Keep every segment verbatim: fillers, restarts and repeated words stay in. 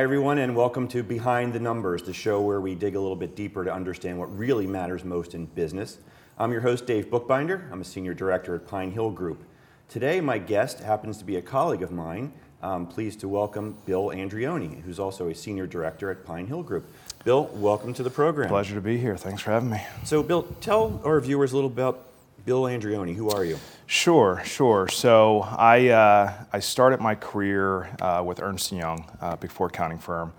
Hi everyone, and welcome to Behind the Numbers, the show where we dig a little bit deeper to understand what really matters most in business. I'm your host, Dave Bookbinder. I'm a senior director at Pine Hill Group. Today, my guest happens to be a colleague of mine. I'm pleased to welcome Bill Andreoni, who's also a senior director at Pine Hill Group. Bill, welcome to the program. Pleasure to be here. Thanks for having me. So, Bill, tell our viewers a little about Bill Andreoni. Who are you? Sure, sure. So I uh, I started my career uh, with Ernst and Young, uh, big four accounting firm.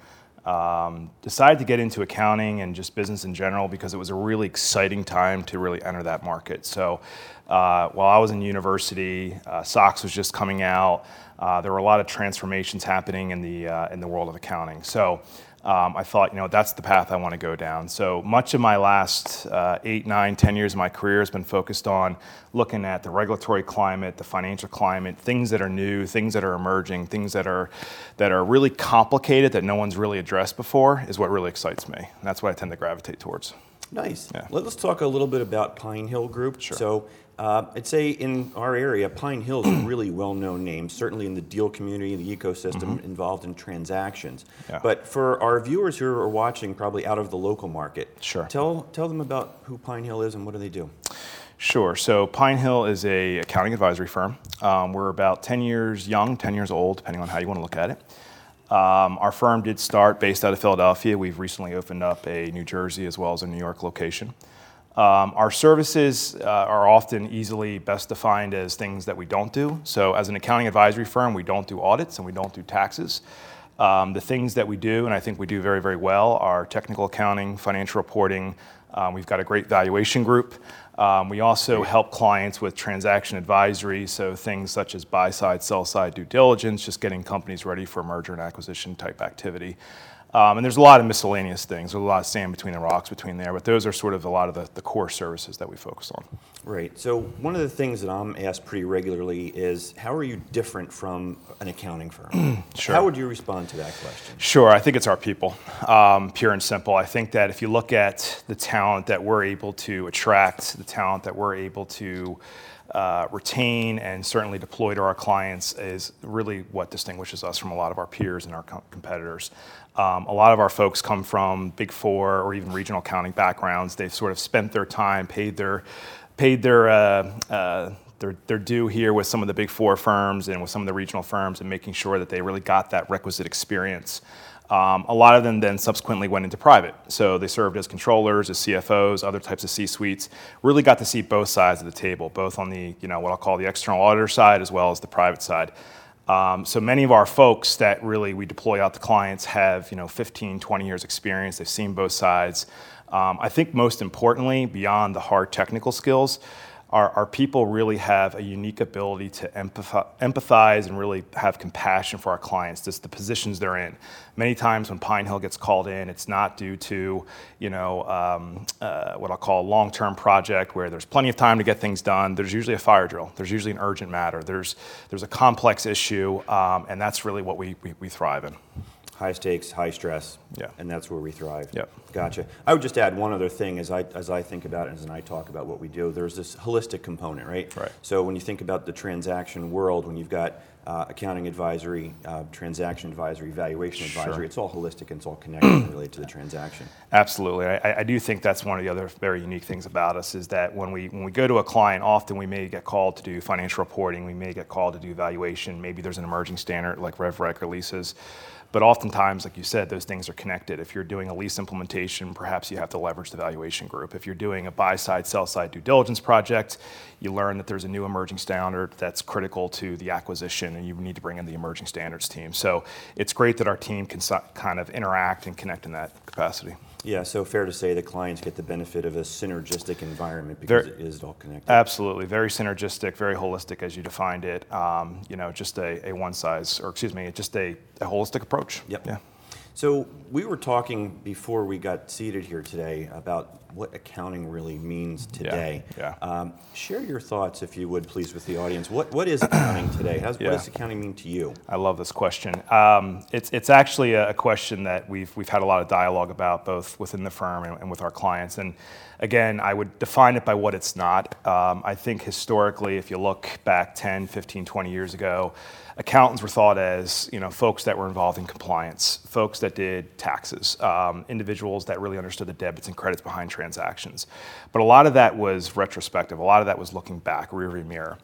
Um, decided to get into accounting and just business in general because it was a really exciting time to really enter that market. So uh, while I was in university, uh, SOX was just coming out. Uh, there were a lot of transformations happening in the uh, in the world of accounting. So. Um, I thought, you know, that's the path I want to go down. So much of my last uh, eight, nine, ten years of my career has been focused on looking at the regulatory climate, the financial climate, things that are new, things that are emerging, things that are that are really complicated that no one's really addressed before is what really excites me. And that's what I tend to gravitate towards. Nice. Yeah. Let's talk a little bit about Pine Hill Group. Sure. So uh, I'd say in our area, Pine Hill is a really well-known name, certainly in the deal community, the ecosystem mm-hmm. involved in transactions. Yeah. But for our viewers who are watching probably out of the local market, sure. tell tell them about who Pine Hill is and what do they do? Sure. So Pine Hill is a accounting advisory firm. Um, we're about ten years young, ten years old, depending on how you want to look at it. Um, our firm did start based out of Philadelphia. We've recently opened up a New Jersey as well as a New York location. Um, our services uh, are often easily best defined as things that we don't do. So as an accounting advisory firm, we don't do audits and we don't do taxes. Um, the things that we do, and I think we do very, very well, are technical accounting, financial reporting. Um, we've got a great valuation group. Um, we also help clients with transaction advisory, so things such as buy-side, sell-side due diligence, just getting companies ready for merger and acquisition type activity. Um, and there's a lot of miscellaneous things. There's a lot of sand between the rocks between there, but those are sort of a lot of the, the core services that we focus on. Right. So one of the things that I'm asked pretty regularly is, how are you different from an accounting firm? Sure. How would you respond to that question? Sure. I think it's our people, um, pure and simple. I think that if you look at the talent that we're able to attract, the talent that we're able to uh, retain and certainly deploy to our clients is really what distinguishes us from a lot of our peers and our com- competitors. Um, a lot of our folks come from Big Four or even regional accounting backgrounds. They've sort of spent their time, paid their paid their, uh, uh, their their due here with some of the Big Four firms and with some of the regional firms and making sure that they really got that requisite experience. Um, a lot of them then subsequently went into private. So they served as controllers, as C F Os, other types of C-suites, really got to see both sides of the table, both on the, you know, what I'll call the external auditor side as well as the private side. Um, so many of our folks that really we deploy out to clients have, you know, fifteen, twenty years experience. They've seen both sides. Um, I think most importantly, beyond the hard technical skills, our, our people really have a unique ability to empathize and really have compassion for our clients, just the positions they're in. Many times when Pine Hill gets called in, it's not due to, you know, um, uh, what I'll call a long-term project where there's plenty of time to get things done. There's usually a fire drill. There's usually an urgent matter. There's there's a complex issue, um, and that's really what we, we, we thrive in. High stakes, high stress, yeah, and that's where we thrive. Yep. Gotcha. I would just add one other thing as I as I think about it, as I talk about what we do, there's this holistic component, right? Right. So when you think about the transaction world, when you've got uh, accounting advisory, uh, transaction advisory, valuation advisory, sure. It's all holistic and it's all connected and related to the transaction. Absolutely. I, I do think that's one of the other very unique things about us is that when we when we go to a client, often we may get called to do financial reporting, we may get called to do valuation, maybe there's an emerging standard like RevRec or leases. But oftentimes, like you said, those things are connected. If you're doing a lease implementation, perhaps you have to leverage the valuation group. If you're doing a buy-side, sell-side due diligence project, you learn that there's a new emerging standard that's critical to the acquisition, and you need to bring in the emerging standards team. So it's great that our team can so- kind of interact and connect in that capacity. Yeah, so fair to say the clients get the benefit of a synergistic environment because very, it is all connected. Absolutely, very synergistic, very holistic as you defined it. Um, you know, just a, a one size, or excuse me, just a, a holistic approach. Yep. Yeah. So we were talking before we got seated here today about what accounting really means today. Yeah, yeah. Um, share your thoughts, if you would, please, with the audience. What What is accounting today? How's, yeah. What does accounting mean to you? I love this question. Um, it's it's actually a question that we've we've had a lot of dialogue about, both within the firm and, and with our clients. And again, I would define it by what it's not. Um, I think historically, if you look back ten, fifteen, twenty years ago, accountants were thought as, you know, folks that were involved in compliance, folks that did taxes, um, individuals that really understood the debits and credits behind transactions. But a lot of that was retrospective. A lot of that was looking back, rearview mirror.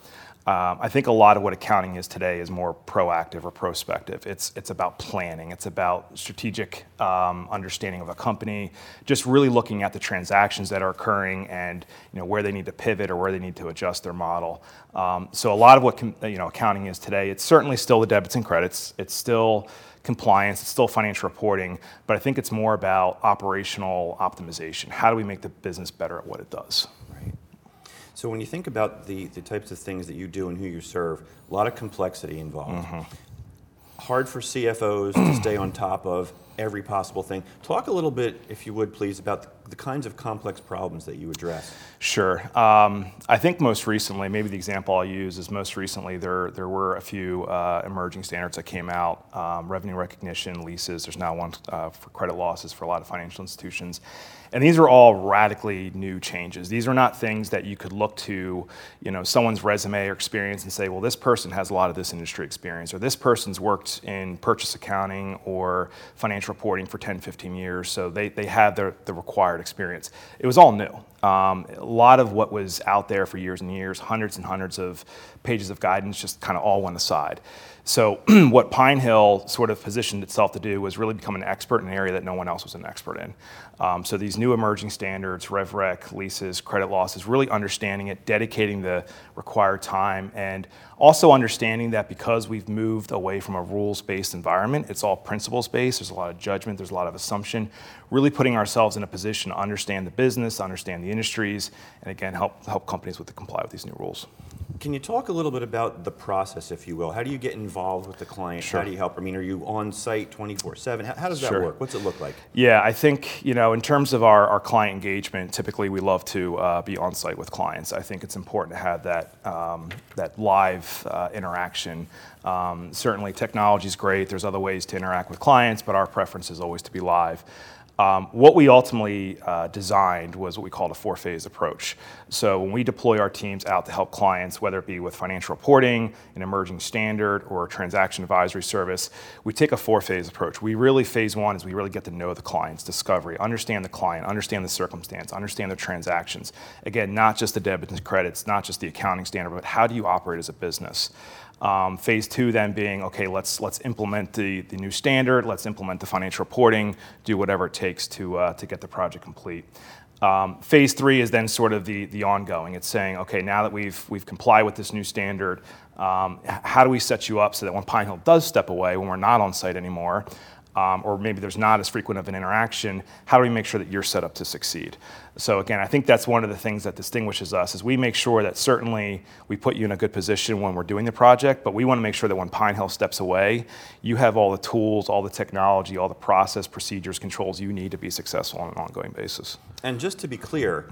Um, I think a lot of what accounting is today is more proactive or prospective. It's it's about planning. It's about strategic um, understanding of a company, just really looking at the transactions that are occurring and, you know, where they need to pivot or where they need to adjust their model. Um, so a lot of what com- you know accounting is today, it's certainly still the debits and credits. It's still compliance, it's still financial reporting, but I think it's more about operational optimization. How do we make the business better at what it does? Right. So when you think about the, the types of things that you do and who you serve, a lot of complexity involved. Mm-hmm. Hard for C F Os to stay on top of every possible thing. Talk a little bit, if you would please, about the, the kinds of complex problems that you address. Sure. Um, I think most recently, maybe the example I'll use is most recently there there were a few uh, emerging standards that came out, um, revenue recognition, leases. There's now one uh, for credit losses for a lot of financial institutions. And these are all radically new changes. These are not things that you could look to, you know, someone's resume or experience and say, well, this person has a lot of this industry experience, or this person's worked in purchase accounting or financial reporting for ten, fifteen years, so they, they have the, the required experience. It was all new. Um, a lot of what was out there for years and years, hundreds and hundreds of pages of guidance, just kind of all went aside. So what Pine Hill sort of positioned itself to do was really become an expert in an area that no one else was an expert in. Um, so these new emerging standards, RevRec, leases, credit losses, really understanding it, dedicating the required time, and also understanding that because we've moved away from a rules-based environment, it's all principles-based, there's a lot of judgment, there's a lot of assumption, really putting ourselves in a position to understand the business, understand the industries, and again, help help companies with to comply with these new rules. Can you talk a little bit about the process, if you will? How do you get involved with the client? Sure. How do you help? I mean, are you on site twenty-four seven? How, how does that sure. work? What's it look like? Yeah, I think, you know, in terms of our, our client engagement, typically we love to uh, be on site with clients. I think it's important to have that, um, that live Uh, interaction. Um, certainly technology is great, there's other ways to interact with clients, but our preference is always to be live. Um, what we ultimately uh, designed was what we called a four-phase approach. So when we deploy our teams out to help clients, whether it be with financial reporting, an emerging standard, or a transaction advisory service, we take a four-phase approach. We really, phase one is we really get to know the client's discovery, understand the client, understand the circumstance, understand their transactions. Again, not just the debits and credits, not just the accounting standard, but how do you operate as a business? Um, phase two then being, okay, let's let's implement the, the new standard, let's implement the financial reporting, do whatever it takes to uh, to get the project complete. Um, phase three is then sort of the the ongoing. It's saying, okay, now that we've we've complied with this new standard, um, how do we set you up so that when Pine Hill does step away, when we're not on site anymore, Um, or maybe there's not as frequent of an interaction, how do we make sure that you're set up to succeed? So again, I think that's one of the things that distinguishes us, is we make sure that certainly we put you in a good position when we're doing the project, but we want to make sure that when Pine Hill steps away, you have all the tools, all the technology, all the process, procedures, controls you need to be successful on an ongoing basis. And just to be clear,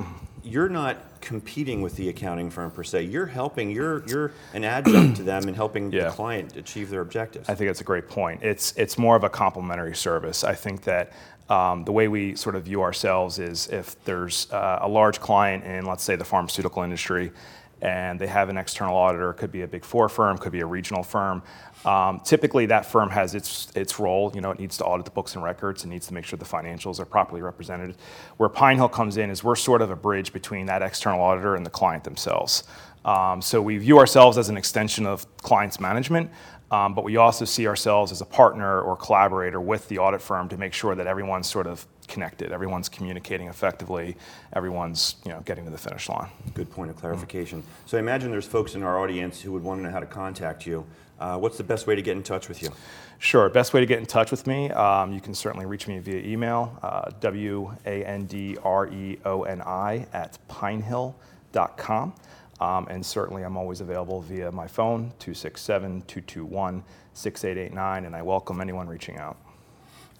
you're not competing with the accounting firm per se. You're helping, you're you're an adjunct to them and helping yeah. the client achieve their objectives. I think that's a great point. It's it's more of a complementary service. I think that um, the way we sort of view ourselves is if there's uh, a large client in, let's say, the pharmaceutical industry, and they have an external auditor, could be a big four firm, could be a regional firm. Um, typically that firm has its its role, you know, it needs to audit the books and records, it needs to make sure the financials are properly represented. Where Pine Hill comes in is we're sort of a bridge between that external auditor and the client themselves. Um, so we view ourselves as an extension of clients' management, um, but we also see ourselves as a partner or collaborator with the audit firm to make sure that everyone's sort of connected, everyone's communicating effectively, everyone's, you know, getting to the finish line. Good point of clarification. Mm-hmm. So I imagine there's folks in our audience who would want to know how to contact you. Uh, what's the best way to get in touch with you? Sure, best way to get in touch with me, um, you can certainly reach me via email, uh, W A N D R E O N I at pinehill dot com. Um, and certainly I'm always available via my phone, two six seven, two two one, six eight eight nine, and I welcome anyone reaching out.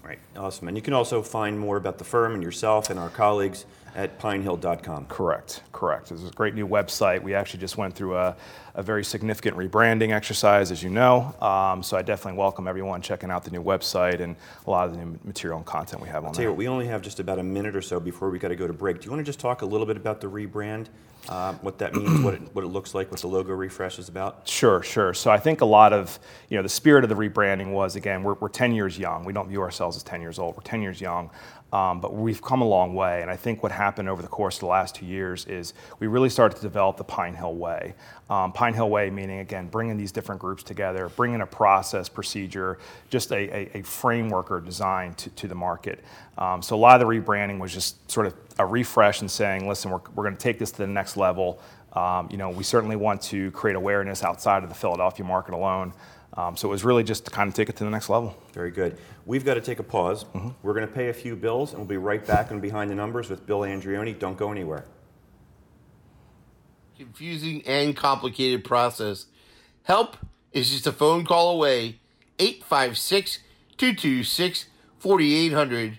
Right. Awesome. And you can also find more about the firm and yourself and our colleagues at pine hill dot com. Correct. Correct. This is a great new website. We actually just went through a, a very significant rebranding exercise, as you know. Um, so I definitely welcome everyone checking out the new website and a lot of the new material and content we have on I'll tell there. You what, we only have just about a minute or so before we got to go to break. Do you want to just talk a little bit about the rebrand? Uh, what that means, what it, what it looks like, what the logo refresh is about? Sure, sure. So I think a lot of, you know, the spirit of the rebranding was, again, we're, we're ten years young. We don't view ourselves as ten years old. We're ten years young, um, but we've come a long way. And I think what happened over the course of the last two years is we really started to develop the Pine Hill Way. Um, Pine Hill Way meaning, again, bringing these different groups together, bringing a process, procedure, just a, a, a framework or design to, to the market. Um, so a lot of the rebranding was just sort of a refresh and saying, listen, we're, we're going to take this to the next level. Um, you know, we certainly want to create awareness outside of the Philadelphia market alone. Um, so it was really just to kind of take it to the next level. Very good. We've got to take a pause. Mm-hmm. We're going to pay a few bills, and we'll be right back on Behind the Numbers with Bill Andreoni. Don't go anywhere. Confusing and complicated process. Help is just a phone call away, eight five six, two two six, four eight zero zero.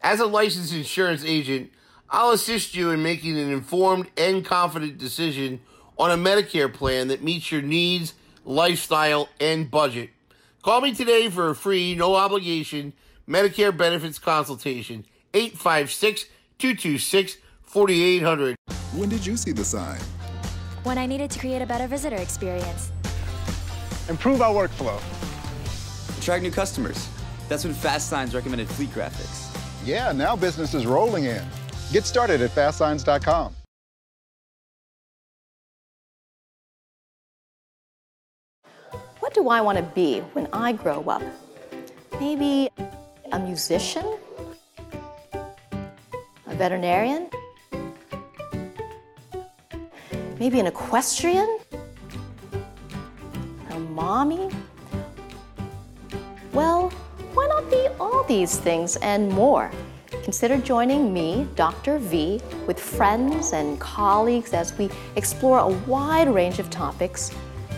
As a licensed insurance agent, I'll assist you in making an informed and confident decision on a Medicare plan that meets your needs, lifestyle, and budget. Call me today for a free, no-obligation Medicare benefits consultation, eight five six, two two six, four eight zero zero. When did you see the sign? When I needed to create a better visitor experience. Improve our workflow. Attract new customers. That's when Fast Signs recommended fleet graphics. Yeah, now business is rolling in. Get started at fast signs dot com. What do I want to be when I grow up? Maybe a musician? A veterinarian? Maybe an equestrian? A mommy? Well, why not be all these things and more? Consider joining me, Doctor V, with friends and colleagues as we explore a wide range of topics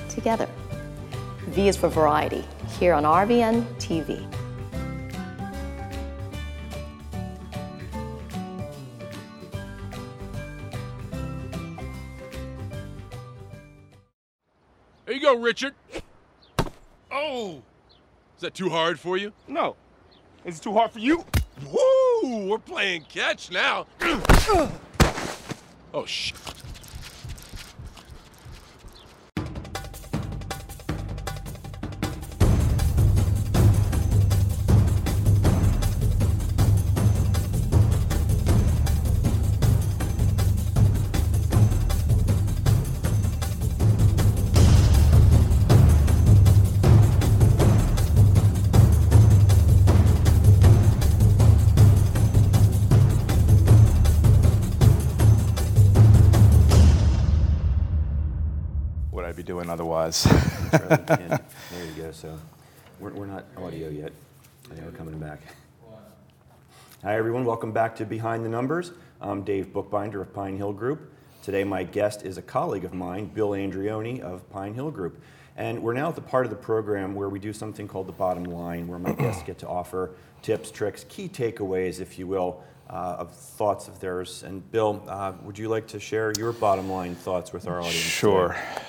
together. V is for variety, here on R V N T V. There you go, Richard. Oh! Is that too hard for you? No. Is it too hard for you? Woo! Ooh, we're playing catch now. Oh, shit. Otherwise, there you go. So, we're, we're not audio yet. I think we're coming back. Hi, everyone. Welcome back to Behind the Numbers. I'm Dave Bookbinder of Pine Hill Group. Today, my guest is a colleague of mine, Bill Andreoni of Pine Hill Group. And we're now at the part of the program where we do something called the bottom line, where my guests get to offer tips, tricks, key takeaways, if you will, Uh, of thoughts of theirs. And Bill, uh, would you like to share your bottom line thoughts with our audience? Sure. Today?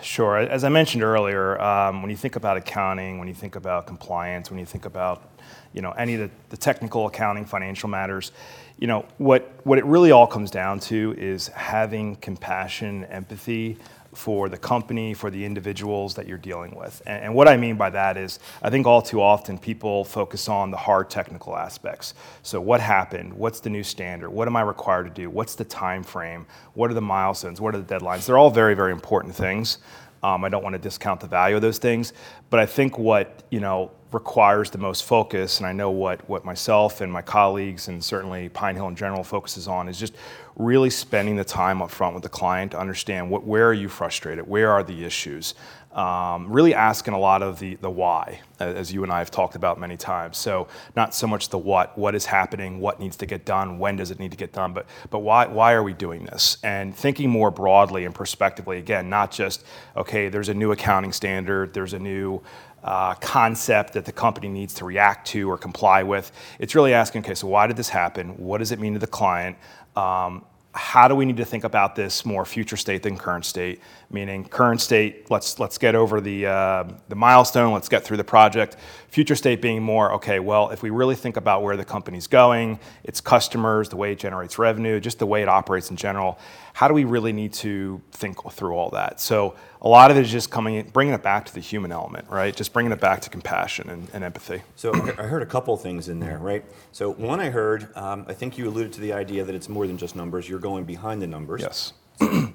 Sure. As I mentioned earlier, um, when you think about accounting, when you think about compliance, when you think about, you know, any of the, the technical accounting, financial matters, you know, what, what it really all comes down to is having compassion, empathy for the company, for the individuals that you're dealing with. And, and what I mean by that is, I think all too often people focus on the hard technical aspects. So what happened? What's the new standard? What am I required to do? What's the time frame? What are the milestones? What are the deadlines? They're all very, very important things. Um, I don't want to discount the value of those things, but I think what, you know, requires the most focus, and I know what, what myself and my colleagues and certainly Pine Hill in general focuses on, is just really spending the time up front with the client to understand what, where are you frustrated, where are the issues, um, really asking a lot of the, the why, as you and I have talked about many times. So not so much the what, what is happening, what needs to get done, when does it need to get done, but, but why, why are we doing this? And thinking more broadly and prospectively, again, not just, okay, there's a new accounting standard, there's a new uh, concept that the company needs to react to or comply with. It's really asking, okay, so why did this happen? What does it mean to the client? Um, How do we need to think about this more future state than current state? Meaning current state, let's let's get over the uh, the milestone, let's get through the project. Future state being more, okay, well, if we really think about where the company's going, its customers, the way it generates revenue, just the way it operates in general, how do we really need to think through all that? So a lot of it is just coming in, bringing it back to the human element, right? Just bringing it back to compassion and, and empathy. So I heard a couple things in there, right? So one I heard, um, I think you alluded to the idea that it's more than just numbers. You're going behind the numbers. Yes.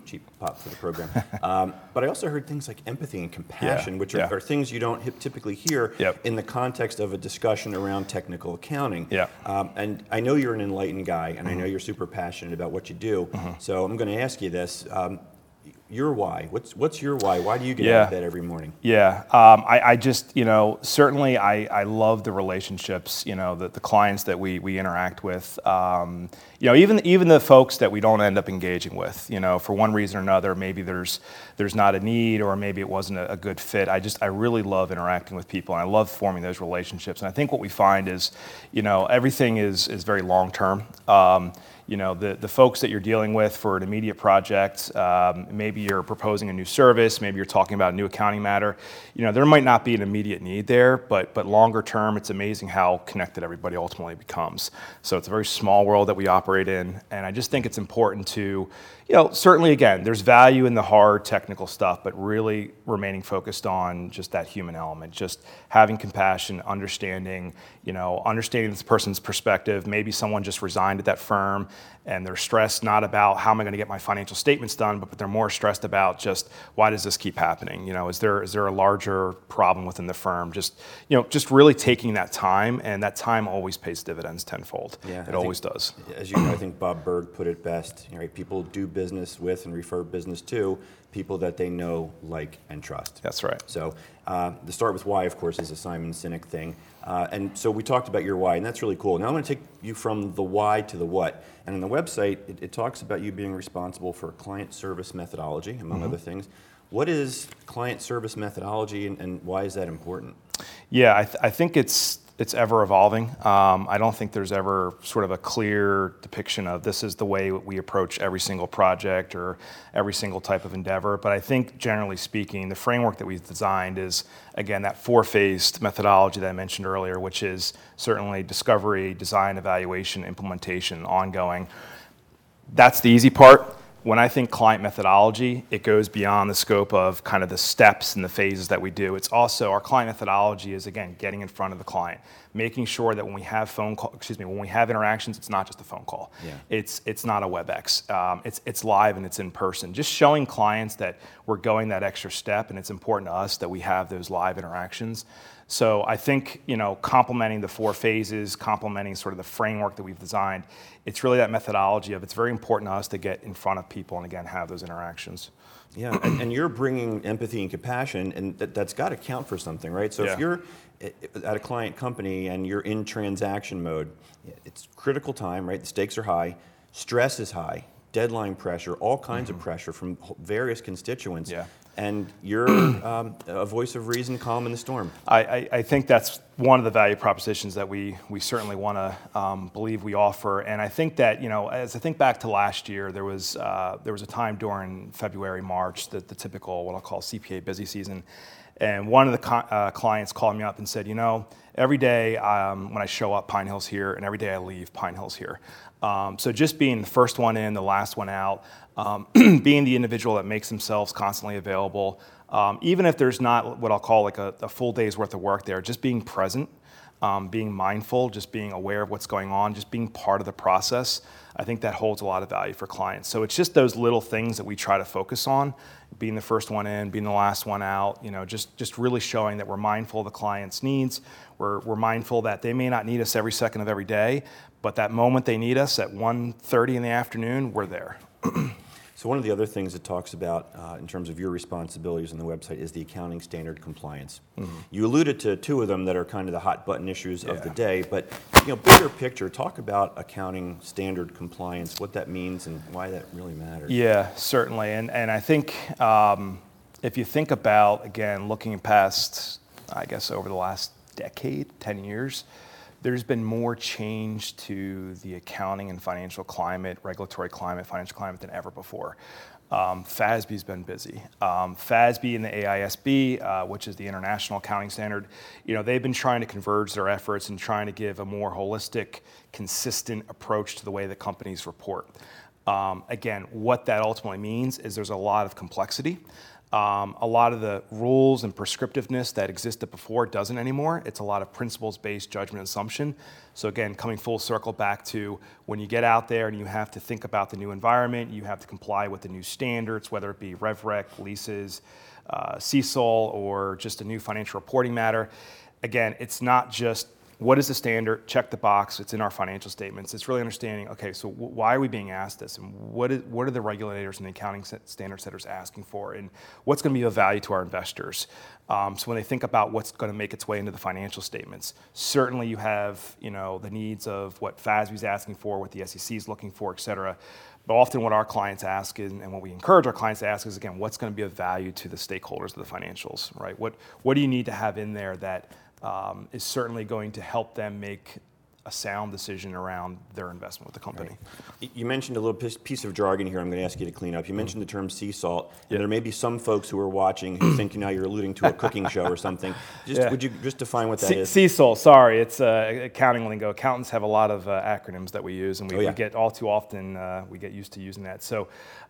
Cheap pop for the program. Um, but I also heard things like empathy and compassion, yeah, which are, yeah. are things you don't typically hear yep. in the context of a discussion around technical accounting. Yeah. Um, and I know you're an enlightened guy, and mm-hmm. I know you're super passionate about what you do. Mm-hmm. So I'm going to ask you this. Um, your why? What's what's your why? Why do you get yeah. out of bed every morning? Yeah, um, I, I just, you know, certainly I, I love the relationships, you know, the, the clients that we we interact with, um, you know, even even the folks that we don't end up engaging with, you know, for one reason or another, maybe there's there's not a need or maybe it wasn't a, a good fit. I just, I really love interacting with people and I love forming those relationships. And I think what we find is, you know, everything is, is very long-term. Um, You know, the, the folks that you're dealing with for an immediate project, um, maybe you're proposing a new service, maybe you're talking about a new accounting matter. You know, there might not be an immediate need there, but but longer term, it's amazing how connected everybody ultimately becomes. So it's a very small world that we operate in, and I just think it's important to, you know, certainly, again, there's value in the hard technical stuff, but really remaining focused on just that human element, just having compassion, understanding, you know, understanding this person's perspective. Maybe someone just resigned at that firm and they're stressed not about how am I going to get my financial statements done, but they're more stressed about just why does this keep happening? You know, is there is there a larger problem within the firm? Just, you know, just really taking that time, and that time always pays dividends tenfold. Yeah, it I always think, does. As you know, I think Bob Berg put it best, right? People do business with and refer business to people that they know, like, and trust. That's right. So uh, the start with why, of course, is a Simon Sinek thing. Uh, and so we talked about your why, and that's really cool. Now I'm going to take you from the why to the what. And on the website, it, it talks about you being responsible for client service methodology, among mm-hmm. other things. What is client service methodology, and, and why is that important? Yeah, I, th- I think it's It's ever evolving. Um, I don't think there's ever sort of a clear depiction of this is the way we approach every single project or every single type of endeavor. But I think generally speaking, the framework that we've designed is, again, that four-phased methodology that I mentioned earlier, which is certainly discovery, design, evaluation, implementation, ongoing. That's the easy part. When I think client methodology, it goes beyond the scope of kind of the steps and the phases that we do. It's also, our client methodology is, again, getting in front of the client, making sure that when we have phone call, excuse me, when we have interactions, it's not just a phone call. Yeah. It's it's not a WebEx. Um, it's it's live and it's in person. Just showing clients that we're going that extra step, and it's important to us that we have those live interactions. So I think, you know, complementing the four phases, complementing sort of the framework that we've designed, it's really that methodology of it's very important to us to get in front of people and, again, have those interactions. Yeah, and, and you're bringing empathy and compassion, and that, that's got to count for something, right? So yeah. if you're at a client company and you're in transaction mode, it's critical time, right? The stakes are high, stress is high, deadline pressure, all kinds mm-hmm. of pressure from various constituents. Yeah. And you're um, a voice of reason, calm in the storm. I, I, I think that's one of the value propositions that we we certainly want to um, believe we offer. And I think that, you know, as I think back to last year, there was uh, there was a time during February, March, the, the typical what I'll call C P A busy season. And one of the co- uh, clients called me up and said, you know, every day um, when I show up, Pine Hill's here, and every day I leave, Pine Hill's here. Um, so just being the first one in, the last one out, um, being the individual that makes themselves constantly available, um, even if there's not what I'll call like a, a full day's worth of work there, just being present, um, being mindful, just being aware of what's going on, just being part of the process, I think that holds a lot of value for clients. So it's just those little things that we try to focus on, being the first one in, being the last one out, you know, just, just really showing that we're mindful of the client's needs, we're, we're mindful that they may not need us every second of every day, but that moment they need us at one thirty in the afternoon, we're there. So one of the other things it talks about uh, in terms of your responsibilities on the website is the accounting standard compliance. Mm-hmm. You alluded to two of them that are kind of the hot button issues yeah. of the day, but, you know, bigger picture, talk about accounting standard compliance, what that means and why that really matters. Yeah, certainly. And and I think um, if you think about, again, looking past I guess over the last decade, ten years, there's been more change to the accounting and financial climate, regulatory climate, financial climate than ever before. Um, F A S B's been busy. Um, F A S B and the I A S B, uh, which is the International Accounting Standard, you know, they've been trying to converge their efforts and trying to give a more holistic, consistent approach to the way that companies report. Um, again, what that ultimately means is there's a lot of complexity. Um, a lot of the rules and prescriptiveness that existed before doesn't anymore. It's a lot of principles-based judgment assumption. So again, coming full circle back to when you get out there and you have to think about the new environment, you have to comply with the new standards, whether it be RevRec, leases, uh, C E C L, or just a new financial reporting matter. Again, it's not just what is the standard, check the box, it's in our financial statements. It's really understanding, okay, so w- why are we being asked this? And what, is, what are the regulators and the accounting standard setters asking for? And what's gonna be of value to our investors? Um, so when they think about what's gonna make its way into the financial statements, certainly you have, you know, the needs of what F A S B is asking for, what the S E C is looking for, et cetera. But often what our clients ask is, and what we encourage our clients to ask is, again, what's gonna be of value to the stakeholders of the financials, right? What, what do you need to have in there that Um, is certainly going to help them make a sound decision around their investment with the company. Right. You mentioned a little piece of jargon here I'm going to ask you to clean up. You mentioned the term sea salt, and yeah. There may be some folks who are watching who think, you know, you're alluding to a cooking show or something. Just yeah. Would you just define what that C- is? Sea salt, sorry, it's uh, accounting lingo. Accountants have a lot of uh, acronyms that we use, and we, oh, yeah. we get all too often, uh, we get used to using that. So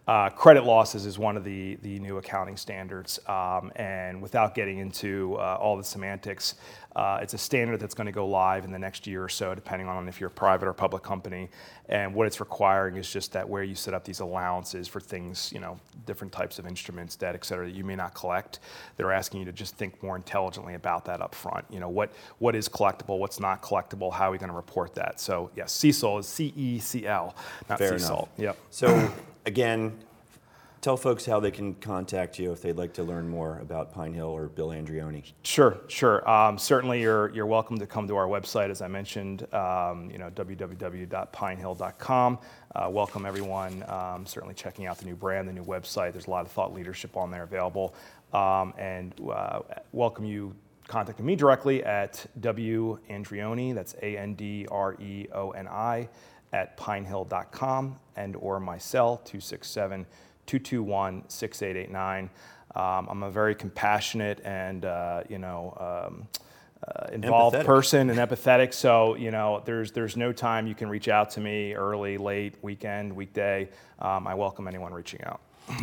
uh, credit losses is one of the, the new accounting standards, um, and without getting into uh, all the semantics, Uh, it's a standard that's going to go live in the next year or so, depending on if you're a private or public company. And what it's requiring is just that where you set up these allowances for things, you know, different types of instruments, debt, et cetera, that you may not collect. They're asking you to just think more intelligently about that up front. You know, what what is collectible, what's not collectible, how are we going to report that? So, yes, C E C L is C E C L, not C E C L. Yep. So, again, tell folks how they can contact you if they'd like to learn more about Pine Hill or Bill Andreoni. Sure, sure. Um, certainly, you're you're welcome to come to our website, as I mentioned. Um, you know, w w w dot pine hill dot com. Uh, welcome everyone. Um, certainly, checking out the new brand, the new website. There's a lot of thought leadership on there available, um, and uh, welcome you contacting me directly at w andreoni. That's A N D R E O N I at pine hill dot com, and or my cell two six seven. two two one, six eight eight nine. Um, I'm a very compassionate and, uh, you know, um, uh, involved empathetic. person and empathetic. So, you know, there's there's no time you can reach out to me, early, late, weekend, weekday. Um, I welcome anyone reaching out.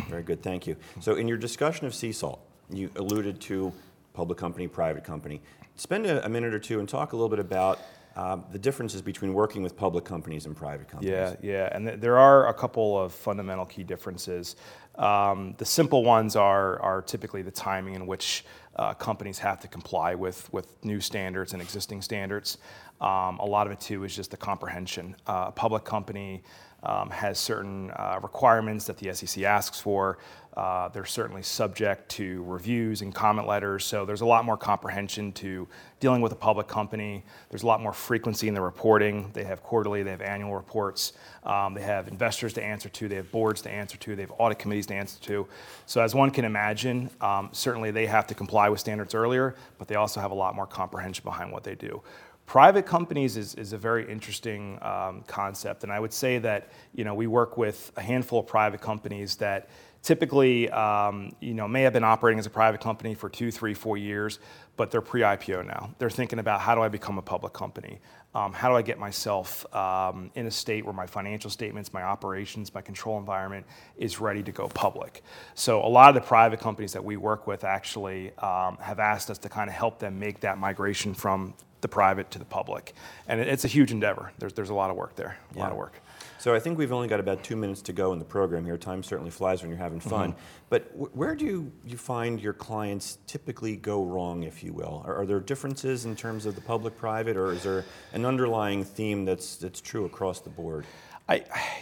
Very good. Thank you. So in your discussion of sea salt, you alluded to public company, private company. Spend a, a minute or two and talk a little bit about Uh, the differences between working with public companies and private companies. Yeah, yeah, and th- there are a couple of fundamental key differences. Um, the simple ones are are typically the timing in which uh, companies have to comply with, with new standards and existing standards. Um, a lot of it too is just the comprehension. Uh, a public company um, has certain uh, requirements that the S E C asks for. Uh, they're certainly subject to reviews and comment letters, so there's a lot more comprehension to dealing with a public company. There's a lot more frequency in the reporting. They have quarterly, they have annual reports. Um, they have investors to answer to, they have boards to answer to, they have audit committees to answer to. So as one can imagine, um, certainly they have to comply with standards earlier, but they also have a lot more comprehension behind what they do. Private companies is, is a very interesting um, concept, and I would say that, you know, we work with a handful of private companies that typically, um, you know, may have been operating as a private company for two, three, four years, but they're pre-I P O now. They're thinking about, how do I become a public company? Um, how do I get myself um, in a state where my financial statements, my operations, my control environment is ready to go public? So a lot of the private companies that we work with actually um, have asked us to kind of help them make that migration from the private to the public. And it's a huge endeavor. There's, there's a lot of work there, a yeah. lot of work. So I think we've only got about two minutes to go in the program here. Time certainly flies when you're having fun. Mm-hmm. But w- where do you, you find your clients typically go wrong, if you will? Are, are there differences in terms of the public-private, or is there an underlying theme that's that's true across the board? I,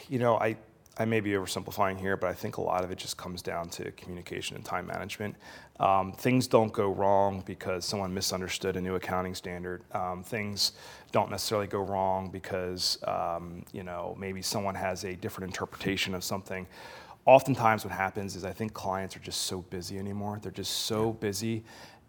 you know, I, I may be oversimplifying here, but I think a lot of it just comes down to communication and time management. Um, things don't go wrong because someone misunderstood a new accounting standard. Um, things don't necessarily go wrong because um, you know, maybe someone has a different interpretation of something. Oftentimes what happens is I think clients are just so busy anymore. They're just so busy.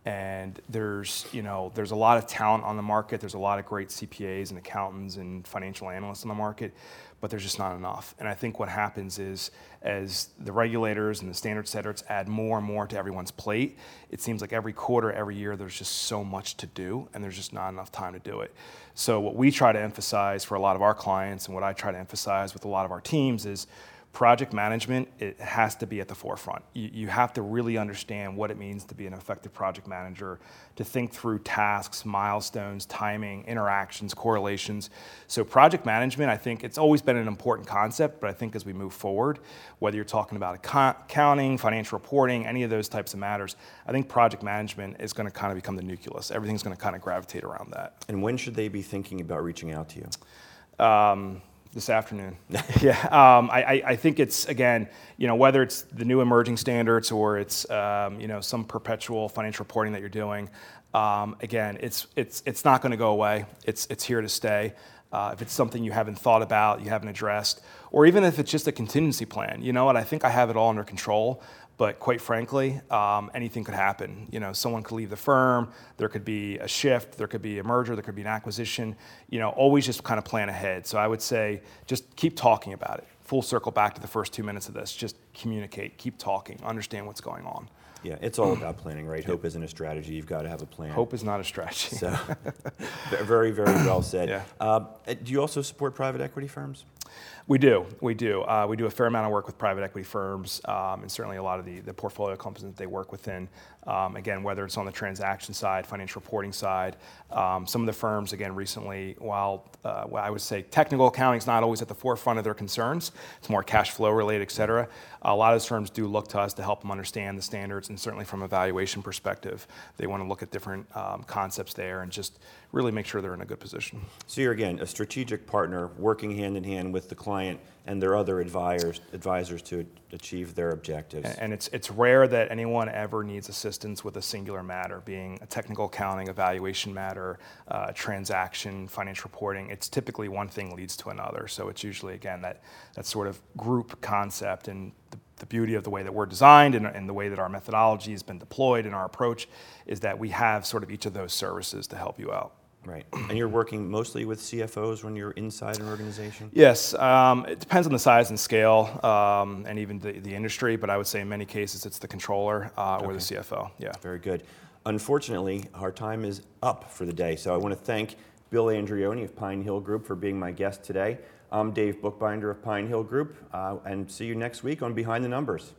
And there's, you know, there's a lot of talent on the market. There's a lot of great C P As and accountants and financial analysts on the market, but there's just not enough. And I think what happens is, as the regulators and the standard setters add more and more to everyone's plate, it seems like every quarter, every year, there's just so much to do, and there's just not enough time to do it. So what we try to emphasize for a lot of our clients, and what I try to emphasize with a lot of our teams, is project management, it has to be at the forefront. You, you have to really understand what it means to be an effective project manager, to think through tasks, milestones, timing, interactions, correlations. So project management, I think it's always been an important concept, but I think as we move forward, whether you're talking about accounting, financial reporting, any of those types of matters, I think project management is going to kind of become the nucleus. Everything's going to kind of gravitate around that. And when should they be thinking about reaching out to you? Um, This afternoon. yeah, um, I, I think it's, again, you know, whether it's the new emerging standards or it's, um, you know, some perpetual financial reporting that you're doing. Um, again, it's it's it's not going to go away. It's it's here to stay. Uh, if it's something you haven't thought about, you haven't addressed, or even if it's just a contingency plan, you know what? I think I have it all under control. But quite frankly, um, anything could happen. You know, someone could leave the firm, there could be a shift, there could be a merger, there could be an acquisition. You know, always just kind of plan ahead. So I would say just keep talking about it. Full circle back to the first two minutes of this. Just communicate, keep talking, understand what's going on. Yeah, it's all about planning, right? Hope isn't a strategy. You've got to have a plan. Hope is not a strategy. So, very, very well said. Yeah. Uh, do you also support private equity firms? We do, we do. Uh, we do a fair amount of work with private equity firms, um, and certainly a lot of the, the portfolio companies that they work within. Um, again, whether it's on the transaction side, financial reporting side, um, some of the firms, again, recently, while uh, well, I would say technical accounting is not always at the forefront of their concerns, it's more cash flow related, et cetera, a lot of those firms do look to us to help them understand the standards, and certainly from a valuation perspective, they want to look at different um, concepts there and just really make sure they're in a good position. So you're, again, a strategic partner working hand in hand with the client and their other advisors, advisors to achieve their objectives. And, and it's it's rare that anyone ever needs assistance with a singular matter, being a technical accounting, a valuation matter, uh, transaction, financial reporting. It's typically one thing leads to another. So it's usually, again, that, that sort of group concept, and the, the beauty of the way that we're designed and, and the way that our methodology has been deployed and our approach is that we have sort of each of those services to help you out. Right, and you're working mostly with C F Os when you're inside an organization? Yes, um, it depends on the size and scale, um, and even the, the industry, but I would say in many cases it's the controller uh, or okay. the C F O. Yeah. Very good. Unfortunately, our time is up for the day, so I want to thank Bill Andreoni of Pine Hill Group for being my guest today. I'm Dave Bookbinder of Pine Hill Group, uh, and see you next week on Behind the Numbers.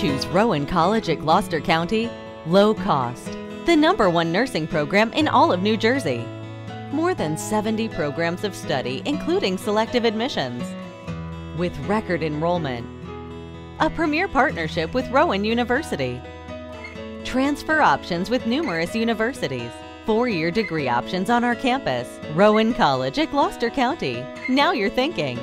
Choose Rowan College at Gloucester County? Low cost. The number one nursing program in all of New Jersey. More than seventy programs of study, including selective admissions. With record enrollment. A premier partnership with Rowan University. Transfer options with numerous universities. Four-year degree options on our campus. Rowan College at Gloucester County. Now you're thinking.